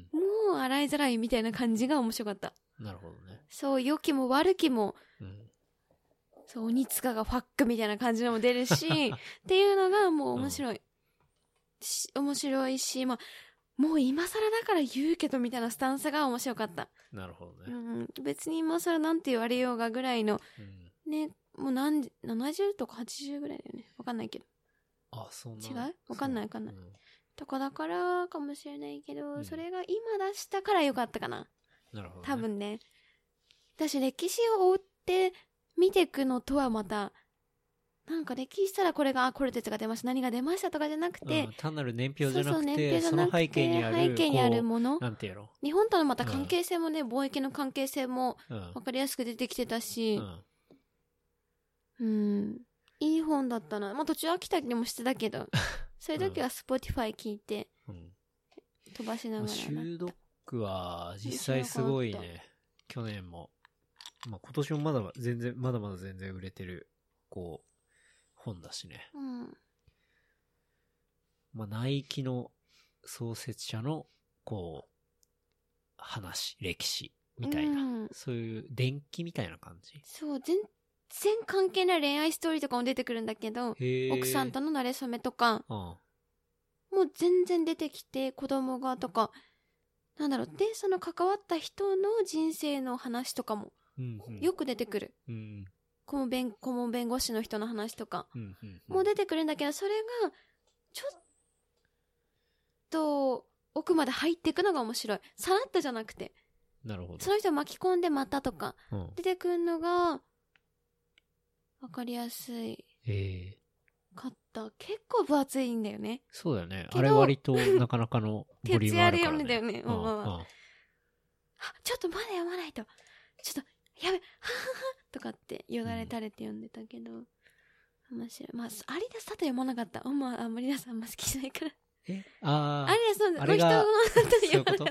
もう洗いざらいみたいな感じが面白かった。なるほどね。そう、良きも悪きも、うん、そう、鬼塚がファックみたいな感じのも出るしっていうのがもう面白い、うん、面白いし、まあもう今更だから言うけどみたいなスタンスが面白かった。なるほどね、うん、別に今更なんて言われようがぐらいの、うん、ね、もう70とか80ぐらいだよね。わかんないけど。あ、そんな。違う？わかんない、うん。とかだからかもしれないけど、うん、それが今出したからよかったかな。なるほど、ね。多分ね。私歴史を追って見ていくのとはまた、なんか歴史したらこれが、あ、コルテツが出ました、何が出ましたとかじゃなくて、うん、単なる年表じゃなくて、その背景にある、背景にあるもの、なんていうの？日本とのまた関係性もね、うん、貿易の関係性もわかりやすく出てきてたし、うんうん、うん、いい本だったな。まあ途中飽きたりもしてたけどそういう時は Spotify 聞いて、うん、飛ばしながら。収録クは実際すごいね。去年も、まあ、今年もまだまだ全然売れてるこう本だしね。うん。まあ、ナイキの創設者のこう話、歴史みたいな、うん、そういう伝記みたいな感じ。そう全然関係ない恋愛ストーリーとかも出てくるんだけど、奥さんとの馴れ初めとか、うん、もう全然出てきて、子供がとか、なんだろう、でその関わった人の人生の話とかも、うんうん、よく出てくる、うん、顧問弁護士の人の話とか、うんうんうん、もう出てくるんだけど、それがちょっと奥まで入っていくのが面白い。さらっとじゃなくて、なるほど、その人を巻き込んでまたとか、うん、出てくるのがわかりやすい、かった。結構分厚いんだよね。そうだよね。あれ割となかなかのボリュームあるからね。徹夜で読んだよね。うんうんうん、あ、ちょっとまだ読まないと。ちょっとやべ、はははとかってよだれ垂れて読んでたけど、うん、面白い。まあ有田さんと読まなかった。有田さんあんま好きじゃないから。有田さん、あれが人の後で読まなかっ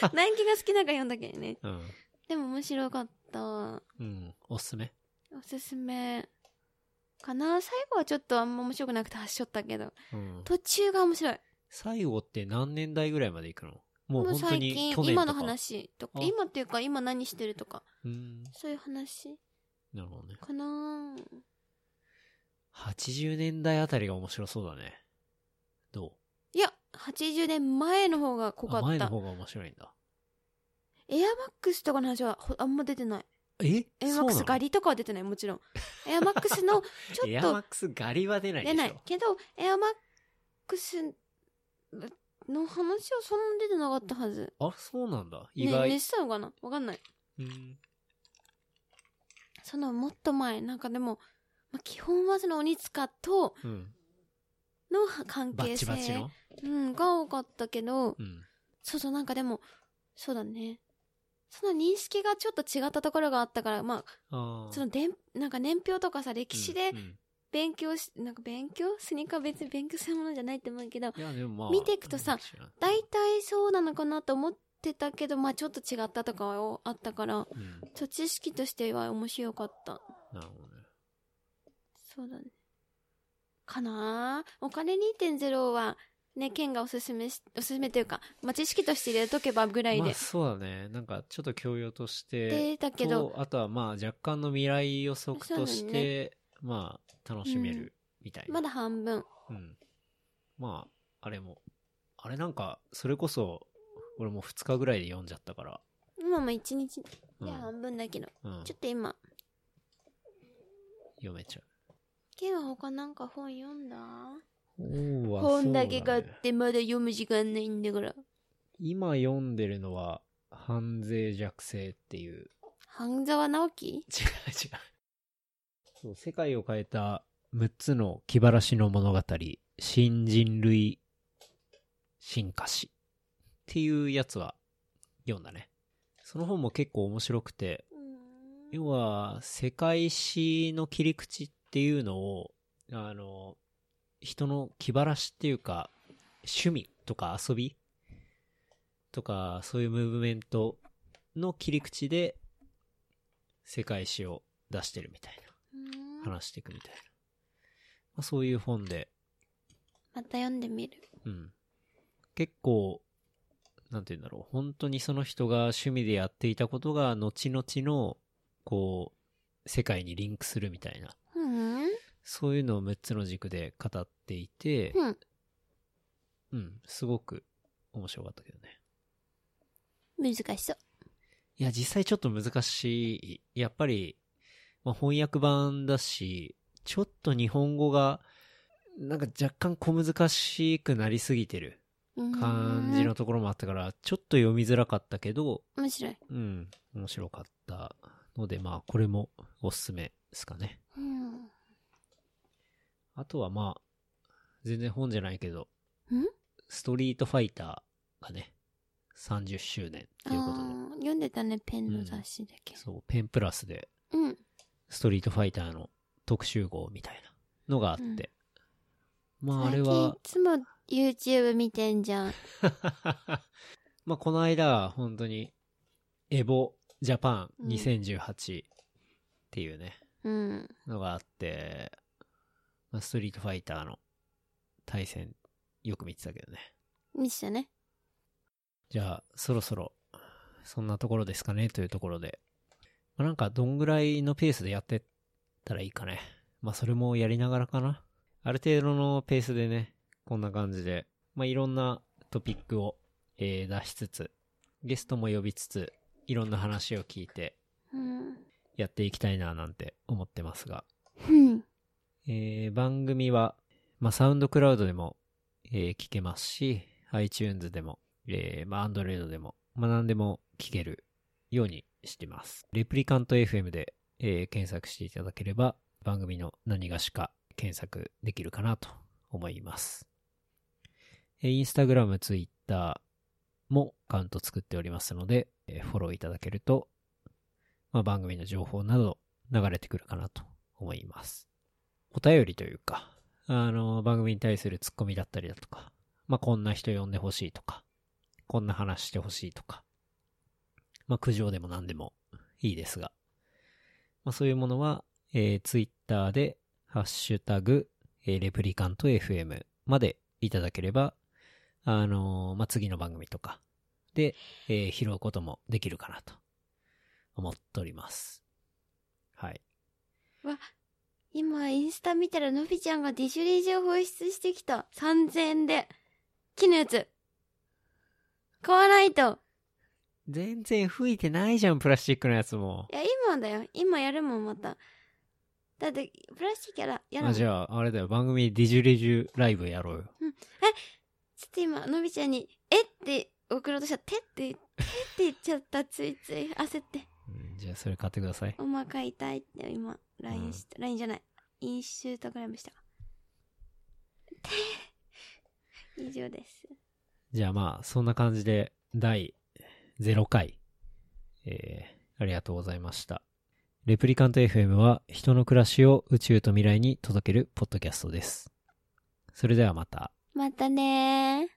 た。ナイキが好きだから読んだけどね。うん、でも面白かった。うん、おすすめかな。最後はちょっとあんま面白くなくて発しちゃったけど、うん、途中が面白い。最後って何年代ぐらいまでいくの？もう本当に去年とか今の話とか、今っていうか今何してるとか、そういう話。なるほどね。かな。80年代あたりが面白そうだね。どう？いや、80年前の方が濃かった。前の方が面白いんだ。エアマックスとかの話はあんま出てない。エアマックス狩りとかは出てない、もちろん。エアマックスのちょっとエアマックス狩りは出ないでしょ。出ないけど、エアマックスの話はそんなに出てなかったはず。あ、そうなんだ。意外。ねしたのかな、わかんない。そのもっと前、なんかでも、まあ、基本はその鬼塚との関係性、うん、が多かったけど、うん、そうそう、なんかでもそうだね。その認識がちょっと違ったところがあったから、まあ、そのなんか年表とかさ、歴史で勉強し、うんうん、なんか勉強？スニーカー別に勉強するものじゃないと思うけど、いやでも、まあ、見ていくとさ、大体そうなのかなと思ってたけど、まあちょっと違ったとかはあったから、うん、ちょっと知識としては面白かった。なるほどね。そうだね。かなぁ。お金 2.0 は、ね、県がおすすめというか、まあ、知識として入れとけばぐらいで。まあ、そうだね。なんか、ちょっと教養として、だけどあとは、まあ、若干の未来予測として、ね、まあ、楽しめるみたいな。まだ半分。うん。まあ、あれなんか、それこそ、俺も2日ぐらいで読んじゃったから。今も1日で半分だけど、うん、ちょっと今。読めちゃう。県は他なんか本読んだ？本だけ買ってまだ読む時間ないんだから。今読んでるのは半沢弱生っていう。半沢直樹？違う。そう、世界を変えた6つの気晴らしの物語、新人類進化史っていうやつは読んだね。その本も結構面白くて、要は世界史の切り口っていうのを人の気晴らしっていうか、趣味とか遊びとか、そういうムーブメントの切り口で世界史を出してるみたいな、話していくみたいな、まあ、そういう本で。また読んでみる。うん。結構なんていうんだろう、本当にその人が趣味でやっていたことが後々のこう世界にリンクするみたいな、そういうのを6つの軸で語っていて、うん、うん、すごく面白かったけどね。難しそう。いや、実際ちょっと難しい。やっぱり、まあ、翻訳版だし、ちょっと日本語が、なんか若干小難しくなりすぎてる感じのところもあったから、ちょっと読みづらかったけど、面白い。うん、面白かったので、まあ、これもおすすめですかね。うん。あとはまあ、全然本じゃないけど、ストリートファイターがね、30周年ということで。読んでたね、ペンの雑誌だけ、うん。そう、ペンプラスで、ストリートファイターの特集号みたいなのがあって。うん、まああれは。いつも YouTube 見てんじゃん。まあ、この間本当にエボジャパン2018っていうね、うん、のがあって、まあ、ストリートファイターの対戦よく見てたけどね。見てたね。じゃあそろそろそんなところですかねというところで、まあ、なんかどんぐらいのペースでやってたらいいかね。まあそれもやりながらかな。ある程度のペースでね、こんな感じで、まあいろんなトピックを、出しつつ、ゲストも呼びつつ、いろんな話を聞いて、やっていきたいななんて思ってますが、うん、番組は、まあサウンドクラウドでも、聞けますし、iTunes でも、まあ Android でも、まあ何でも聞けるようにしてます。レプリカント FM で、検索していただければ、番組の何がしか検索できるかなと思います。インスタグラム、ツイッターもアカウント作っておりますので、フォローいただけると、まあ、番組の情報など流れてくるかなと思います。お便りというか、番組に対するツッコミだったりだとか、まあ、こんな人呼んでほしいとか、こんな話してほしいとか、まあ、苦情でも何でもいいですが、まあ、そういうものは、ツイッターでハッシュタグ、レプリカント FM までいただければ、まあ、次の番組とかで、拾うこともできるかなと思っております。はい。わ、今インスタ見たらのびちゃんがディシュリージを放出してきた。3000円で。木のやつ。買わないと。全然吹いてないじゃん、プラスチックのやつも。いや、今だよ。今やるもん、また。だってプラスチックやらない。じゃああれだよ、番組ディジュレジュライブやろうよ。うん、ちょっと今のびちゃんにえって送ろうとしたら手って言っちゃった。ついつい焦って、うん、じゃあそれ買ってください。おまか痛いって今 LINE した、うん、LINE じゃないインスタグラムした。以上です。じゃあまあそんな感じで第0回、ありがとうございました。レプリカント FM は人の暮らしを宇宙と未来に届けるポッドキャストです。それではまた。またねー。